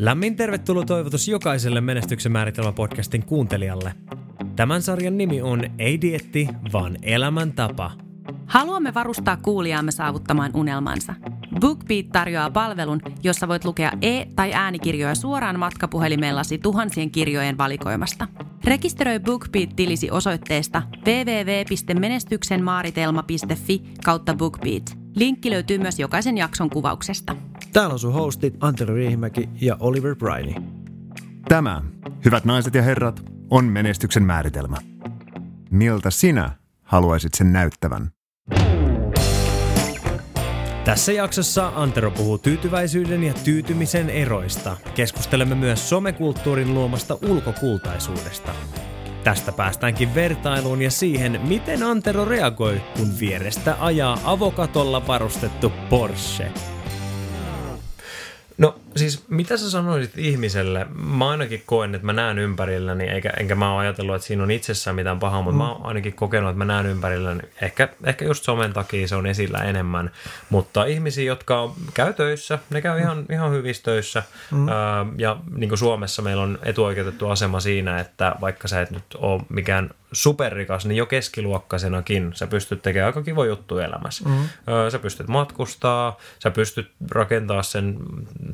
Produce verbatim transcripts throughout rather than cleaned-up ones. Lämmin tervetuloa toivotus jokaiselle Menestyksen määritelmä podcastin kuuntelijalle. Tämän sarjan nimi on Ei Dieetti, Vaan Elämäntapa. Haluamme varustaa kuulijaamme saavuttamaan unelmansa. BookBeat tarjoaa palvelun, jossa voit lukea e- tai äänikirjoja suoraan matkapuhelimellasi tuhansien kirjojen valikoimasta. Rekisteröi BookBeat-tilisi osoitteesta www piste menestyksen määritelmä piste fi kautta BookBeat. Linkki löytyy myös jokaisen jakson kuvauksesta. Täällä on sun hostit Antero Riihimäki ja Oliver Bryni. Tämä, hyvät naiset ja herrat, on menestyksen määritelmä. Miltä sinä haluaisit sen näyttävän? Tässä jaksossa Antero puhuu tyytyväisyyden ja tyytymisen eroista. Keskustelemme myös somekulttuurin luomasta ulkokultaisuudesta. Tästä päästäänkin vertailuun ja siihen, miten Antero reagoi, kun vierestä ajaa avokatolla varustettu Porsche. No siis mitä sä sanoisit ihmiselle? Mä ainakin koen, että mä näen ympärilläni, eikä, enkä mä oon ajatellut, että siinä on itsessään mitään pahaa, mutta mm. mä oon ainakin kokenut, että mä näen ympärilläni. Ehkä, ehkä just somen takia se on esillä enemmän, mutta ihmisiä, jotka käy töissä, ne käy mm. ihan, ihan hyvissä töissä. Mm. Ää, ja niin kuin Suomessa meillä on etuoikeutettu asema siinä, että vaikka sä et nyt ole mikään superrikas, niin jo keskiluokkaisenakin sä pystyt tekemään aika kiva juttu elämässä. Mm. Sä pystyt matkustaa, sä pystyt rakentaa sen,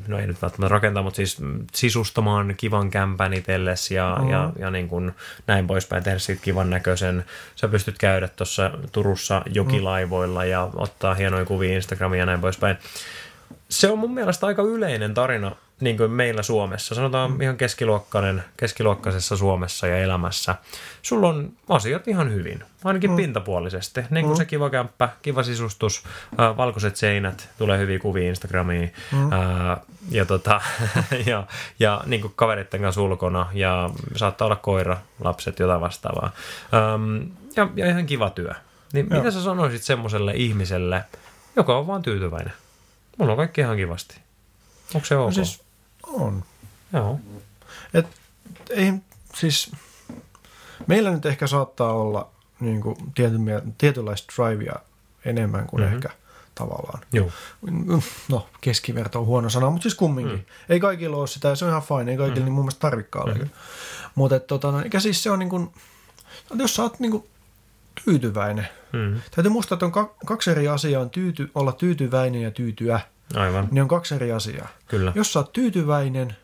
no ei nyt välttämättä rakentaa, mutta siis sisustamaan kivan kämpän itsellesi ja, mm. ja, ja niin kuin näin poispäin, tehdä siitä kivan näköisen. Sä pystyt käydä tuossa Turussa jokilaivoilla mm. ja ottaa hienoja kuvia Instagramia ja näin poispäin. Se on mun mielestä aika yleinen tarina niin kuin meillä Suomessa. Sanotaan mm. ihan keskiluokkainen, keskiluokkaisessa Suomessa ja elämässä. Sulla on asiat ihan hyvin, ainakin mm. pintapuolisesti. Niin kuin mm. se kiva kämppä, kiva sisustus, äh, valkoiset seinät, tulee hyviä kuvia Instagramiin mm. äh, ja, tota, ja, ja niin kuin kaveritten kanssa ulkona ja saattaa olla koira, lapset, jotain vastaavaa. Ähm, ja, ja ihan kiva työ. Niin mitä sä sanoisit semmoiselle ihmiselle, joka on vaan tyytyväinen? Mulla on kaikki ihan kivasti. Onko se ok? No siis on. Joo. Et ei, siis meillä nyt ehkä saattaa olla niin kuin tietynlaista drivea enemmän kuin mm-hmm. ehkä tavallaan. Joo. No keskiverto on huono sana, mutta siis kumminkin. Mm. Ei kaikilla ole sitä ja se on ihan fine. Ei kaikilla mm-hmm. niin mun mielestä tarvikaan mm-hmm. ole. Mutta tota, no, eikä siis se on niin kuin, jos sä oot niin kuin tyytyväinen. Mm-hmm. Täytyy muistaa, että on ka- kaksi eri asiaa on tyyty, olla tyytyväinen ja tyytyä. Aivan. Ne on kaksi eri asiaa. Kyllä. Jos sä oot tyytyväinen,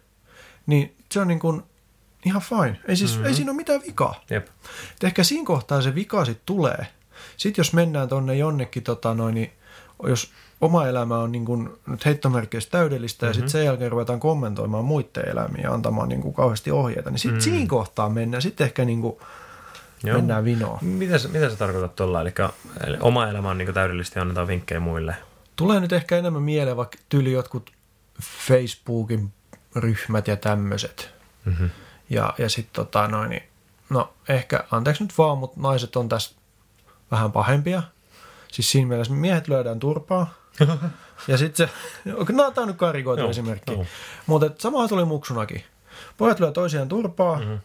niin se on niin kuin ihan fine. Ei, siis, mm-hmm. ei siinä ole mitään vikaa. Jep. Et ehkä siinä kohtaa se vika sitten tulee. Sitten jos mennään tonne jonnekin, tota noin, niin jos oma elämä on niin kuin nyt heittomerkeissä täydellistä mm-hmm. ja sitten sen jälkeen ruvetaan kommentoimaan muiden elämiä ja antamaan niin kuin kauheasti ohjeita, niin sitten mm-hmm. siinä kohtaa mennään. Sitten ehkä niin kuin joo. Mennään vinoon. Mitä, mitä sä tarkoitat tuolla? Eli, eli oma elämä on niin täydellisesti ja annetaan vinkkejä muille. Tulee nyt ehkä enemmän mieleen vaikka tyyli jotkut Facebookin ryhmät ja tämmöiset. Mm-hmm. Ja, ja sitten tota noin, no ehkä, anteeksi nyt vaan, mutta naiset on tässä vähän pahempia. Siis siinä mielessä miehet löydään turpaa. ja sitten se, no tämä on nyt karikoitu esimerkki. Mutta samaa tuli muksunakin. Pojat löydät toisiaan turpaa, mm-hmm.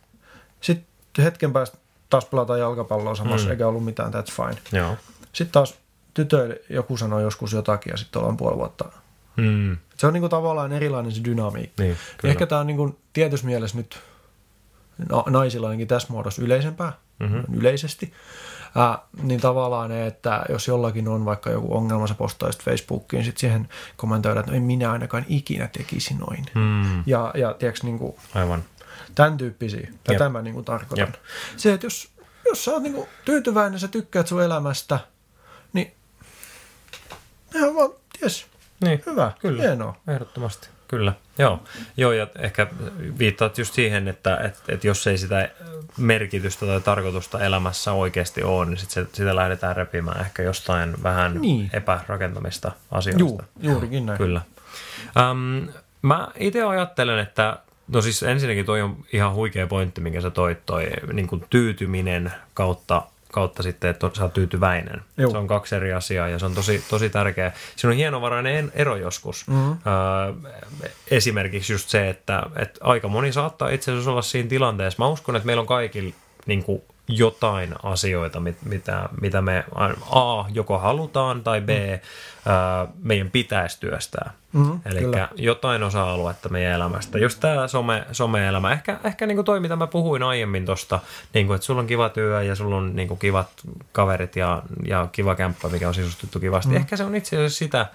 sitten hetken päästä taas pelataan jalkapalloa samassa, mm. eikä ollut mitään, that's fine. Joo. Sitten taas tytöille joku sanoi joskus jotakin ja sitten ollaan puoli vuotta. Mm. Se on niinku tavallaan erilainen se dynamiikka. Niin, ehkä tämä on niinku tietyssä mielessä nyt no, naisilla ainakin tässä muodossa yleisempää, mm-hmm. yleisesti. Äh, niin tavallaan, että jos jollakin on vaikka joku ongelma, sä postaisit Facebookiin, sitten siihen kommentoidaan, että en minä ainakaan ikinä tekisi noin. Mm. Ja, ja tiedätkö niinku aivan. Tämän tyyppisiä. Tätä mä niinku tarkoitan. Jep. Se, että jos, jos sä oot niinku tyytyväinen, sä tykkäät sun elämästä, niin ihan vaan, ties, niin, hyvä, kyllä, hienoa. Ehdottomasti, kyllä. Joo, Joo ja ehkä viittaat just siihen, että et, et jos ei sitä merkitystä tai tarkoitusta elämässä oikeasti ole, niin sit se, sitä lähdetään repimään ehkä jostain vähän niin. epärakentamista asioista. Juu, juurikin näin. Kyllä. Äm, mä itse ajattelen, että no siis ensinnäkin toi on ihan huikea pointti, minkä sä toit, toi niin kuin tyytyminen kautta, kautta sitten, että sä oot tyytyväinen. Joo. Se on kaksi eri asiaa ja se on tosi, tosi tärkeä. Siinä on hienovarainen ero joskus. Mm-hmm. Öö, esimerkiksi just se, että, että aika moni saattaa itse asiassa olla siinä tilanteessa. Mä uskon, että meillä on kaikilla niin kuin jotain asioita, mit, mitä, mitä me A, joko halutaan, tai B, mm. ää, meidän pitäisi työstää. Mm, eli jotain osa-aluetta meidän elämästä. Just tämä some, some-elämä. Ehkä, ehkä niin kuin toi, mitä mä puhuin aiemmin tuosta, niin että sulla on kiva työ ja sulla on niin kuin kivat kaverit ja, ja kiva kämppä, mikä on sisustettu kivasti. Mm. Ehkä se on itse asiassa sitä,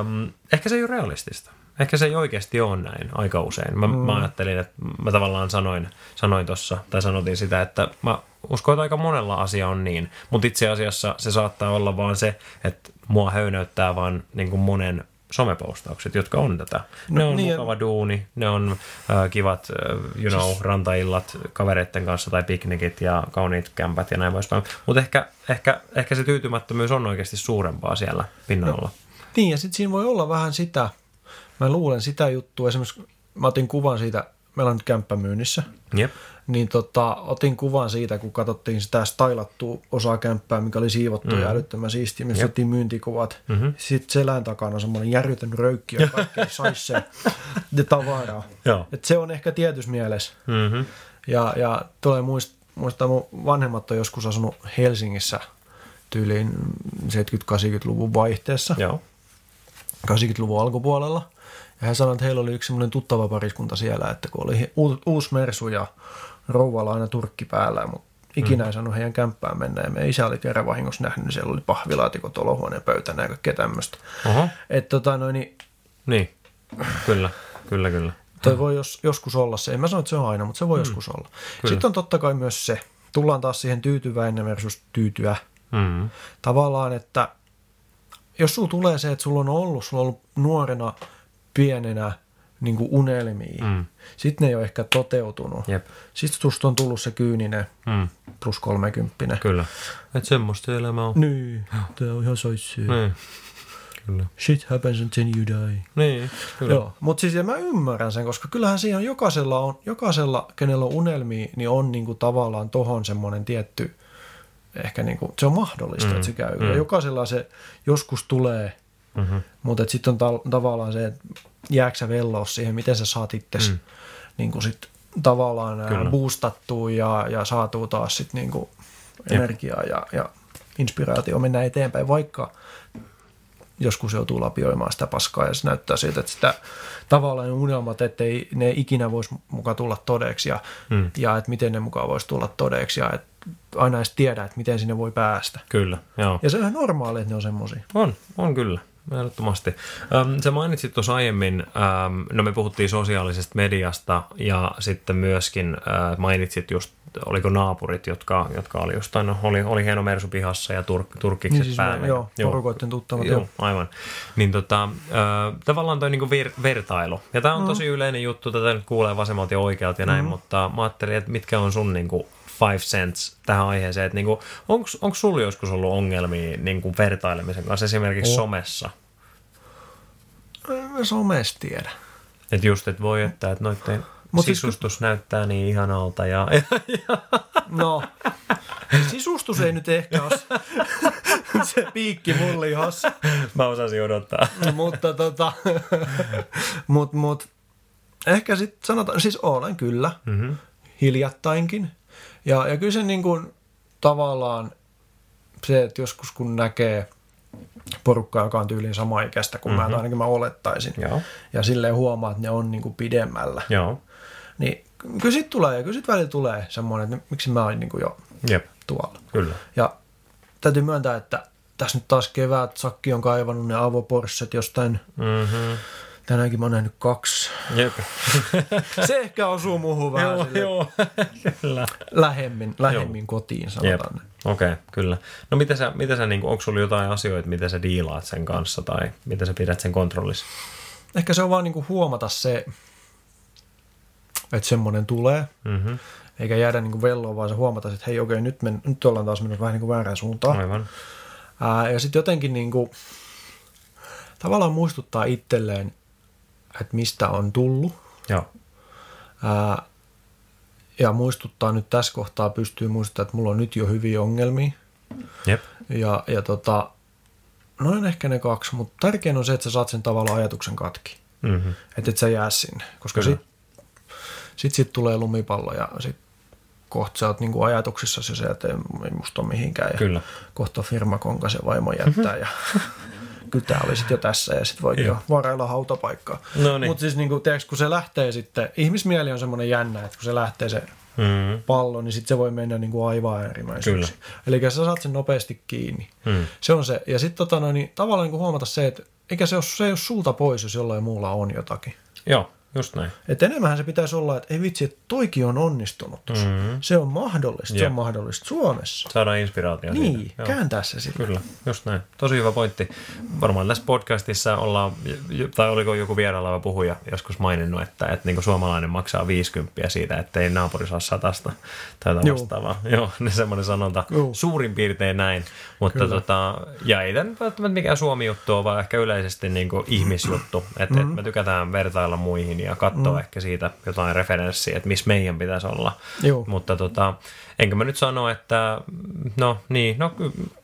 äm, ehkä se ei ole realistista. Ehkä se ei oikeasti ole näin aika usein. Mä, mm. mä ajattelin, että mä tavallaan sanoin, sanoin tuossa, tai sanotin sitä, että mä uskon, että aika monella asia on niin. Mutta itse asiassa se saattaa olla vaan se, että mua höynäyttää vaan niin kuin monen somepostaukset, jotka on tätä. Ne on niin, mukava duuni, ne on äh, kivat, äh, you know, siis rantaillat kavereiden kanssa tai piknikit ja kauniit kämpät ja näin poispäin. Mutta ehkä, ehkä, ehkä se tyytymättömyys on oikeasti suurempaa siellä pinnalla. No, niin, ja sitten siinä voi olla vähän sitä, mä luulen sitä juttua, esimerkiksi mä otin kuvan siitä, meillä on nyt kämppämyynnissä, yep. niin tota, otin kuvan siitä, kun katsottiin sitä stylattua osaa kämppää, mikä oli siivottu mm-hmm. ja älyttömän siistiä, me yep. otettiin myyntikuvat. Mm-hmm. Sitten selän takana on semmoinen järjetön röykki, joka kaikkea saisi se de tavaraa. Et se on ehkä tietyssä mielessä. Mm-hmm. Ja, ja tulee muist, muistaa, mun vanhemmat on joskus asunut Helsingissä tyyliin seitsemänkymmentä-kahdeksankymmentäluvun vaihteessa, Joo. kahdeksankymmentäluvun alkupuolella. Ja hän sanoi, että heillä oli yksi semmoinen tuttava pariskunta siellä, että kun oli uusi mersu ja rouvalla aina turkki päällä, mutta ikinä mm. ei saanut heidän kämppään mennä. Ja meidän isä oli kerran vahingossa nähnyt, niin siellä oli pahvilaatikot, olohuoneen pöytänä ja kaikkea tämmöistä. Uh-huh. Että tota noin, niin... Niin, kyllä, kyllä, kyllä. Toi voi jos, joskus olla se. En mä sano, että se on aina, mutta se voi mm. joskus olla. Kyllä. Sitten on totta kai myös se, tullaan taas siihen tyytyväinen versus tyytyä. Mm. Tavallaan, että jos sulla tulee se, että sulla on ollut, sulla on ollut nuorena pienenä niin kuin unelmia. Mm. Sitten ne ei ole ehkä toteutunut. Jep. Sitten susta on tullut se kyyninen mm. plus kolmekymppinen. Kyllä. Että semmoista elämä on. Niin. Tämä on ihan saissyy. Niin. Kyllä. Shit happens until you die. Niin. Kyllä. Joo. Mutta siis ja mä ymmärrän sen, koska kyllähän siinä on jokaisella, on, jokaisella kenellä on unelmia, niin on niin kuin tavallaan tohon semmoinen tietty ehkä niin kuin, se on mahdollista, mm. että se käy. Mm. Ja jokaisella se joskus tulee. Mm-hmm. Mutta sitten on ta- tavallaan se, että jääkö sä velloa siihen, miten sä saat itsesi mm. niinku sit tavallaan Kyllä. boostattua ja, ja saatua taas sit niinku energiaa ja, ja inspiraatio mennä eteenpäin, vaikka joskus joutuu lapioimaan sitä paskaa ja se näyttää siltä, että sitä tavallaan ne unelmat, että ei, ne ikinä voisi muka tulla todeksi ja, mm. ja että miten ne mukaan voisi tulla todeksi ja että aina edes tiedä, että miten sinne voi päästä. Kyllä, joo. Ja se on ihan normaali, että ne on semmoisia. On, on kyllä. Ehdottomasti. Ähm, sä mainitsit tuossa aiemmin, ähm, no me puhuttiin sosiaalisesta mediasta ja sitten myöskin äh, mainitsit just, oliko naapurit, jotka, jotka oli jostain, no, oli, oli hieno mersu pihassa ja tur, turkkikset niin siis päällä. Joo, porukoitten tuttavat. Joo, aivan. Niin tota, äh, tavallaan toi niinku vir, vertailu. Ja tää on mm. tosi yleinen juttu, tätä nyt kuulee vasemmalta ja oikealta ja näin, mm. mutta mä ajattelin, että mitkä on sun niinku five cents tähän aiheeseen, että niinku, onko sulla joskus ollut ongelmia niinku vertailemisen kanssa esimerkiksi oh. somessa? En mä somessa tiedä. Että just, että voi että, että noitten Mut sisustus isku... näyttää niin ihanalta ja... No, sisustus ei nyt ehkä ole se piikki mun lihassa. Mä osasin odottaa. Mutta tota, mut, mut, ehkä sitten sanotaan, siis olen kyllä, mm-hmm. hiljattainkin. Ja, ja kyllä se niin kuin, tavallaan se, että joskus kun näkee porukkaa, joka on tyyliin samaikäistä kuin mm-hmm. mä, ainakin mä olettaisin, Joo. ja silleen huomaa, että ne on niin kuin pidemmällä, Joo. niin kyllä sit tulee, ja kyllä sit välillä tulee semmoinen, että miksi mä oon niin kuin jo Jep. tuolla. Kyllä. Ja täytyy myöntää, että tässä nyt taas kevät sakki on kaivannut ne avoporsset jostain... Mm-hmm. Tänäänkin mä oon nähnyt kaksi. Jep. Se ehkä osuu muuhun vähän joo, joo. Kyllä. lähemmin, lähemmin joo. kotiin, sanotaan. Okei, okay, kyllä. No mitä sä, mitä sä niinku, onko sulla jotain asioita, mitä sä diilaat sen kanssa tai mitä sä pidät sen kontrollissa? Ehkä se on vaan niinku huomata se, että semmoinen tulee. Mm-hmm. Eikä jäädä niinku velloon, vaan se huomata, että hei okei, okay, nyt, men- nyt ollaan taas mennyt vähän niinku väärään suuntaan. Aivan. Ää, ja sitten jotenkin niinku, tavallaan muistuttaa itselleen, että mistä on tullut. Joo. Ää, ja muistuttaa nyt tässä kohtaa, pystyy muistamaan, että mulla on nyt jo hyviä ongelmia. Jep. Ja, ja tota, noin ehkä ne kaksi, mutta tärkein on se, että sä saat sen tavallaan ajatuksen katki. Mm-hmm. Että et sä jää sinne, koska sit, sit, sit tulee lumipallo ja sit kohta sä oot niin kuin ajatuksissasi se, että ei musta ole mihinkään. Kyllä. Kohta firma konkaisen vaimo jättää ja kyllä tämä oli sitten jo tässä ja sitten voikin jo varailla hautapaikkaa. No niin. Mutta siis niin kuin, tiedätkö, kun se lähtee sitten, ihmismieli on semmoinen jännä, että kun se lähtee se mm. pallo, niin sitten se voi mennä niin kuin aivan äärimmäisyyksiin. Eli sä saat sen nopeasti kiinni. Mm. Se on se. Ja sitten tota, no, niin, tavallaan niin kuin huomata se, että eikä se ole, se ei ole sulta pois, jos jollain muulla on jotakin. Joo. Just näin. Et enemmänhän se pitäisi olla, että ei vitsi, että toikin on onnistunut. Mm-hmm. Se on mahdollista, yeah. se on mahdollista Suomessa. Saadaan inspiraatio niin, siitä. Niin, kääntää se sitä. Kyllä, just näin. Tosi hyvä pointti. Varmaan tässä podcastissa ollaan, tai oliko joku vieraileva puhuja joskus maininnut, että, että niin kuin suomalainen maksaa viisikymmentä siitä, että ei naapuri saa satasta tai jotain vastaavaa. Joo, niin semmoinen sanonta. Juu. Suurin piirtein näin. Mutta tota, ja ei tämä nyt välttämättä mikään Suomi-juttu on, vaan ehkä yleisesti niin kuin ihmisjuttu. Että mm-hmm. et me tykätään vertailla muihin ja katsoa mm. ehkä siitä jotain referenssiä, että missä meidän pitäisi olla. Joo. Mutta tota, enkä mä nyt sano, että no niin, no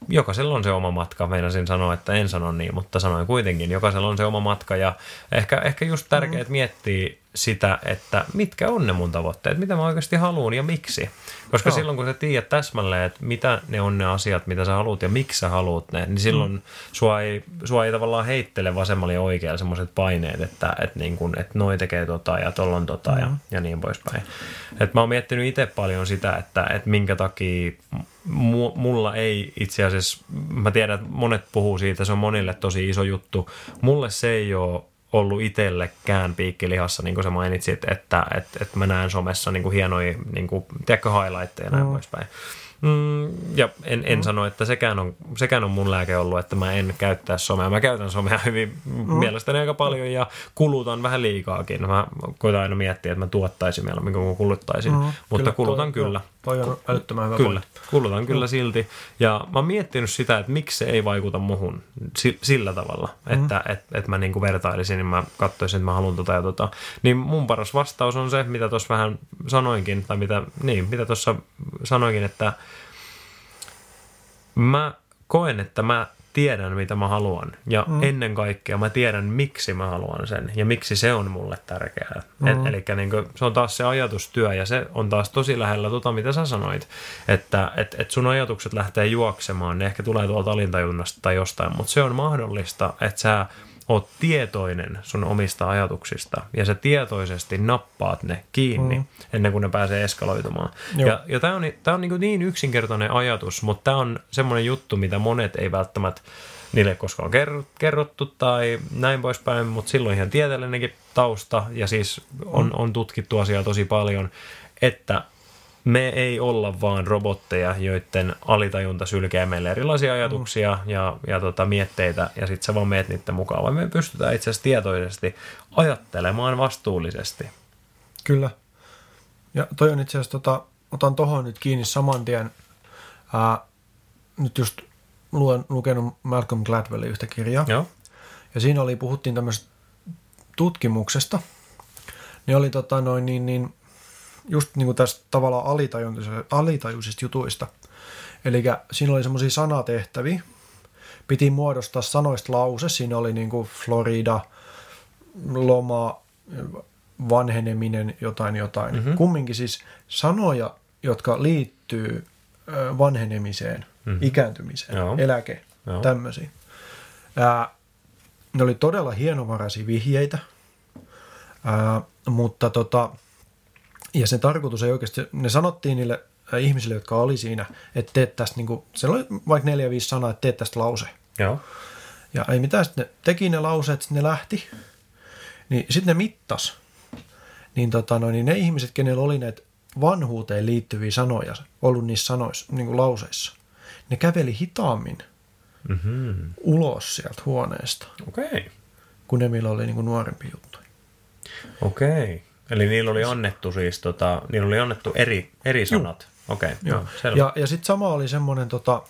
jokaisella on se oma matka. Meinasin sanoa, että en sano niin, mutta sanoin kuitenkin, jokaisella on se oma matka ja ehkä, ehkä just tärkeää mm. miettiä sitä, että mitkä on ne mun tavoitteet, mitä mä oikeasti haluan ja miksi. Koska no. silloin, kun sä tiedät täsmälleen, että mitä ne on ne asiat, mitä sä haluat ja miksi sä haluat ne, niin silloin mm. sua, ei, sua ei tavallaan heittele vasemmalle ja oikealle semmoiset paineet, että, että, niin kun, että noi tekee tota ja tollon tota mm. ja, ja niin poispäin. Et mä oon miettinyt itse paljon sitä, että, että minkä takia mulla ei itse asiassa, mä tiedän, että monet puhuu siitä, se on monille tosi iso juttu. Mulle se ei ole ollut itsellekään piikkilihassa, niin kuin sä mainitsit, että, että, että mä näen somessa niin kuin hienoja, niin kuin, tiedätkö, highlightteja näin mm. poispäin. Mm, ja en, en mm. sano, että sekään on, sekään on mun lääke ollut, että mä en käyttää somea. Mä käytän somea hyvin mm. mielestäni aika paljon ja kulutan vähän liikaakin. Mä koitan aina miettiä, että mä tuottaisin mieluummin kuin kuluttaisin, mm. mutta kyllä, kulutan toi, kyllä. Toi on älyttömän hyvä kyllä. Kulutan mm. kyllä silti. Ja mä oon miettinyt sitä, että miksi se ei vaikuta muhun sillä tavalla, mm. että et, et mä niinku vertailisin, niin mä katsoisin, että mä haluan tota ja tota. Niin mun paras vastaus on se, mitä tuossa vähän sanoinkin, tai mitä, niin, mitä tuossa sanoinkin, että mä koen, että mä tiedän, mitä mä haluan. Ja mm. ennen kaikkea mä tiedän, miksi mä haluan sen ja miksi se on mulle tärkeää. Mm. Eli niin se on taas se ajatustyö ja se on taas tosi lähellä tota, mitä sä sanoit. Että et, et sun ajatukset lähtee juoksemaan, ne ehkä tulee tuolta alintajunnasta tai jostain, mutta se on mahdollista, että sä oot tietoinen sun omista ajatuksista ja sä tietoisesti nappaat ne kiinni mm. ennen kuin ne pääsee eskaloitumaan. Joo. Ja, ja tämä on, tää on niin, niin yksinkertainen ajatus, mutta tämä on semmoinen juttu, mitä monet ei välttämättä niille koskaan kerrottu tai näin poispäin, mutta silloin ihan tieteellinenkin tausta ja siis on, on tutkittu asiaa tosi paljon, että me ei olla vaan robotteja, joiden alitajunta sylkee meille erilaisia ajatuksia mm. ja, ja tota, mietteitä, ja sitten sä vaan meet niiden mukaan, vaan me pystytään itse asiassa tietoisesti ajattelemaan vastuullisesti. Kyllä. Ja toi on itse asiassa, tota, otan tohon nyt kiinni saman tien. Ää, nyt just luen, lukenut Malcolm Gladwellin yhtä kirjaa. Joo. Ja siinä oli, puhuttiin tämmöisestä tutkimuksesta. Ne oli tota noin niin... niin just niin kuin tästä tavallaan alitajuisista jutuista. Eli siinä oli semmoisia sanatehtäviä. Piti muodostaa sanoista lause. Siinä oli niin kuin Florida, loma, vanheneminen, jotain jotain. Mm-hmm. Kumminkin siis sanoja, jotka liittyy vanhenemiseen, mm-hmm. ikääntymiseen, Joo. eläke, Joo. tämmöisiä. Ää, ne oli todella hienovaraisia vihjeitä, Ää, mutta tota... Ja sen tarkoitus ei oikeasti, ne sanottiin niille ihmisille, jotka oli siinä, että teet tästä, niin kuin, siellä oli vaikka neljä viisi sanaa, että teet tästä lause. Joo. Ja ei mitään, sitten ne teki ne lauseet, sitten ne lähti, niin sitten ne mittas. Niin, tota, no, niin ne ihmiset, kenellä oli näitä vanhuuteen liittyviä sanoja, ollut niissä sanoissa, niin kuin lauseissa, ne käveli hitaammin mm-hmm. ulos sieltä huoneesta, okay. kun ne millä oli niin kuin nuorempi juttu. Okei. Okay. Eli niillä oli annettu siis tota, niillä oli annettu eri eri sanat. Okei. Okay, joo. No, ja ja sitten sama oli semmoinen tota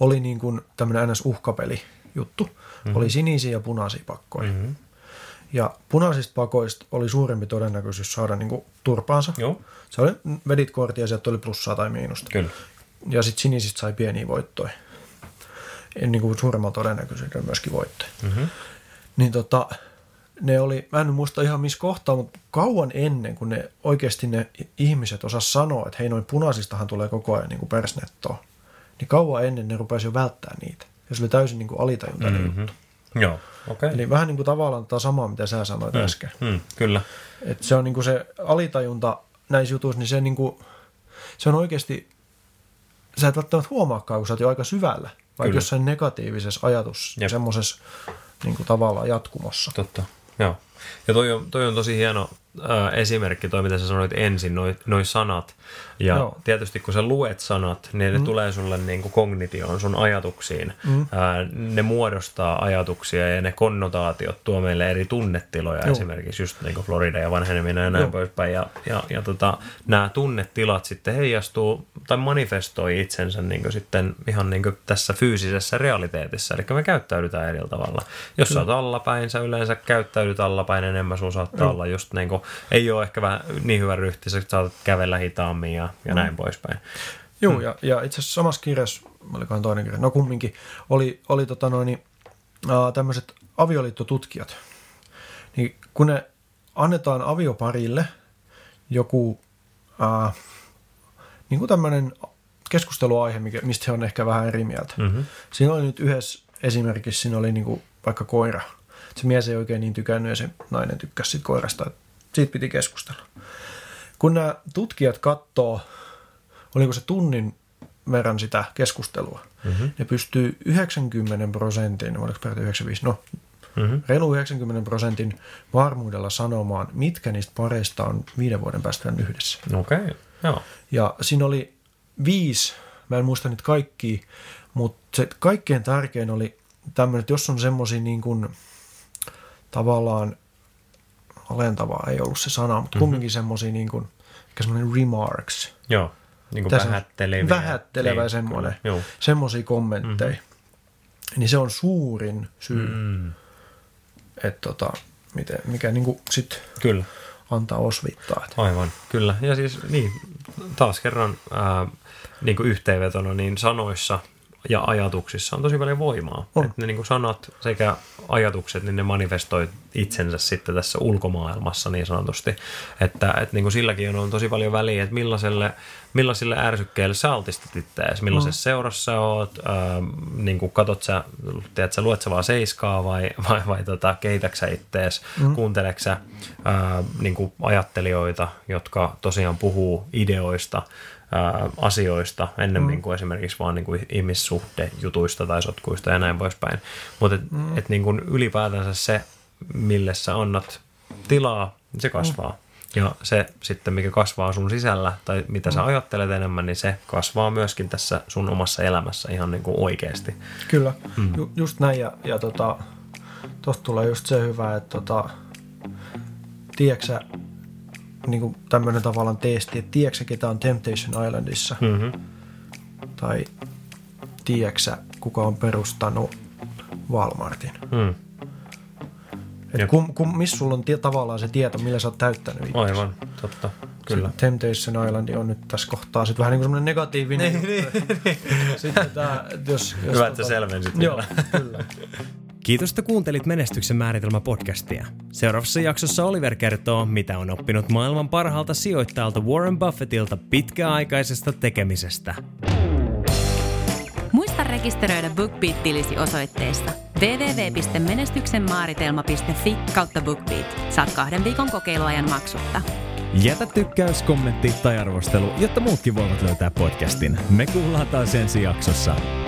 oli niin kuin tämmöinen ns uhkapeli juttu. Mm-hmm. Oli sinisiä ja punaisia pakkoja. Mm-hmm. Ja punaisista pakoista oli suurempi todennäköisyys saada niin kuin turpaansa. Joo. Se oli vedit korttia ja sieltä oli plussaa tai miinusta. Kyllä. Ja sitten sinisistä sai pieniä voittoja. Niin kuin suuremmalla todennäköisyydellä myöskin voittoja. Mhm. Niin tota ne oli, mä en muista ihan missä kohtaa, mutta kauan ennen, kun ne oikeasti ne ihmiset osas sanoa, että hei, noin punaisistahan tulee koko ajan niin persnettoa, niin kauan ennen ne rupesi jo välttämään niitä. Ja se oli täysin niin alitajuntainen mm-hmm. juttu. Joo, okei. Okay. Eli vähän niin kuin tavallaan tämä sama, mitä sä sanoit mm, äsken. Mm, kyllä. Että se on niin kuin se alitajunta näissä jutuissa, niin se, niin kuin, se on oikeasti, sä et välttämättä huomaakaan, kun sä oot jo aika syvällä, vaikka jossain negatiivisessa ajatus, Jep. semmoisessa niin kuin tavallaan jatkumossa. Totta, joo. Ja toi on, toi on tosi hieno ää, esimerkki, toi mitä sä sanoit ensin, noi, noi sanat. Ja Joo. tietysti kun sä luet sanat, niin ne mm. tulee sulle niin kuin kognitioon, sun ajatuksiin. Mm. Ää, ne muodostaa ajatuksia ja ne konnotaatiot tuo meille eri tunnetiloja, Joo. esimerkiksi just niin kuin Florida ja vanheneminen ja näin poispäin. Ja, ja, ja tota, nämä tunnetilat sitten heijastuu tai manifestoi itsensä niin kuin sitten ihan niin kuin tässä fyysisessä realiteetissa. Eli me käyttäydytään eri tavalla. Jos mm. sä oot allapäin, sä yleensä käyttäydyt allapäin. Enemmän sun saattaa mm. olla just niin kuin, ei ole ehkä vähän niin hyvä ryhti, sä saatat kävellä hitaammin ja, ja mm. näin poispäin. Joo, mm. ja, ja itse asiassa samassa kirjassa, olikohan toinen kirja, no kumminkin, oli, oli tota noin, äh, tämmöiset avioliittotutkijat. Niin kun ne annetaan avioparille joku äh, niin kuin tämmöinen keskusteluaihe, mistä he on ehkä vähän eri mieltä. Mm-hmm. Siinä oli nyt yhdessä esimerkiksi, siinä oli niin kuin vaikka koira. Se mies ei oikein niin tykännyt ja se nainen tykkäsi siitä koirasta, että siitä piti keskustella. Kun nämä tutkijat katsoo, oliko se tunnin verran sitä keskustelua, mm-hmm. ne pystyy yhdeksänkymmentä prosentin, oliko peräti yhdeksänkymmentäviisi, no mm-hmm. reilu yhdeksänkymmentä prosentin varmuudella sanomaan, mitkä niistä pareista on viiden vuoden päästä yhdessä. Okei, okay. Joo. Ja siinä oli viisi, mä en muista nyt kaikkia, mutta se kaikkein tärkein oli tämmöinen, että jos on semmoisia niin kuin tavallaan alentavaa ei ollut se sana, mutta kumminkin mm-hmm. semmoisia niin kuin, ehkä semmoinen remarks. Joo, niin kuin vähättelevä. Vähättelevä semmoinen, semmoisia kommentteja. Mm-hmm. Niin se on suurin syy, mm. että tota, miten, mikä niin kuin sit kyllä. antaa osvittaa. Että. Aivan, kyllä. Ja siis niin, taas kerran ää, niin kuin yhteenvetona niin sanoissa ja ajatuksissa on tosi paljon voimaa. Että ne niin kuin sanat sekä ajatukset, niin ne manifestoi itsensä sitten tässä ulkomaailmassa niin sanotusti. Että, että niin kuin silläkin on tosi paljon väliä, että millaiselle, millaisille ärsykkeille sä altistat itseäsi, millaisessa mm. seurassa oot, äh, niin kuin katot sä, tiedät sä, luet sä vaan Seiskaa vai, vai, vai tota, kehitätkö sä ittees, mm. kuunteleksä äh, niin kuin ajattelijoita, jotka tosiaan puhuu ideoista, asioista ennemmin mm. kuin esimerkiksi vaan niin kuin ihmissuhdejutuista tai sotkuista ja näin poispäin. Mutta et, mm. et niin kuin ylipäätänsä se, mille sä annat tilaa, se kasvaa. Mm. Ja se sitten, mikä kasvaa sun sisällä tai mitä mm. sä ajattelet enemmän, niin se kasvaa myöskin tässä sun omassa elämässä ihan niin kuin oikeasti. Kyllä, mm. Ju- just näin. Ja, ja tota, tosta tulee just se hyvä, että tota, tiedätkö sä, niinku tämmöinen tavallaan testi, että tiedätkö sä, ketä on Temptation Islandissa? Mm-hmm. Tai tiedätkö sä, kuka on perustanut Walmartin? Mm. Et kun, kun, missä sulla on tie, tavallaan se tieto, millä sä oot täyttänyt itse? Aivan, totta, kyllä. Sitten Temptation Island on nyt tässä kohtaa sitten vähän niin kuin semmoinen negatiivinen. Niin, niin, niin. Sitten tää, jos... jos hyvä, että sä selvensit. Joo, kyllä. Kiitos, että kuuntelit Menestyksen määritelmä-podcastia. Seuraavassa jaksossa Oliver kertoo, mitä on oppinut maailman parhaalta sijoittajalta Warren Buffettilta pitkäaikaisesta tekemisestä. Muista rekisteröidä BookBeat-tilisi osoitteesta www piste menestyksen määritelmä piste fi kautta BookBeat. Saat kahden viikon kokeiluajan maksutta. Jätä tykkäys, kommentti tai arvostelu, jotta muutkin voivat löytää podcastin. Me kuullaan taas ensi jaksossa.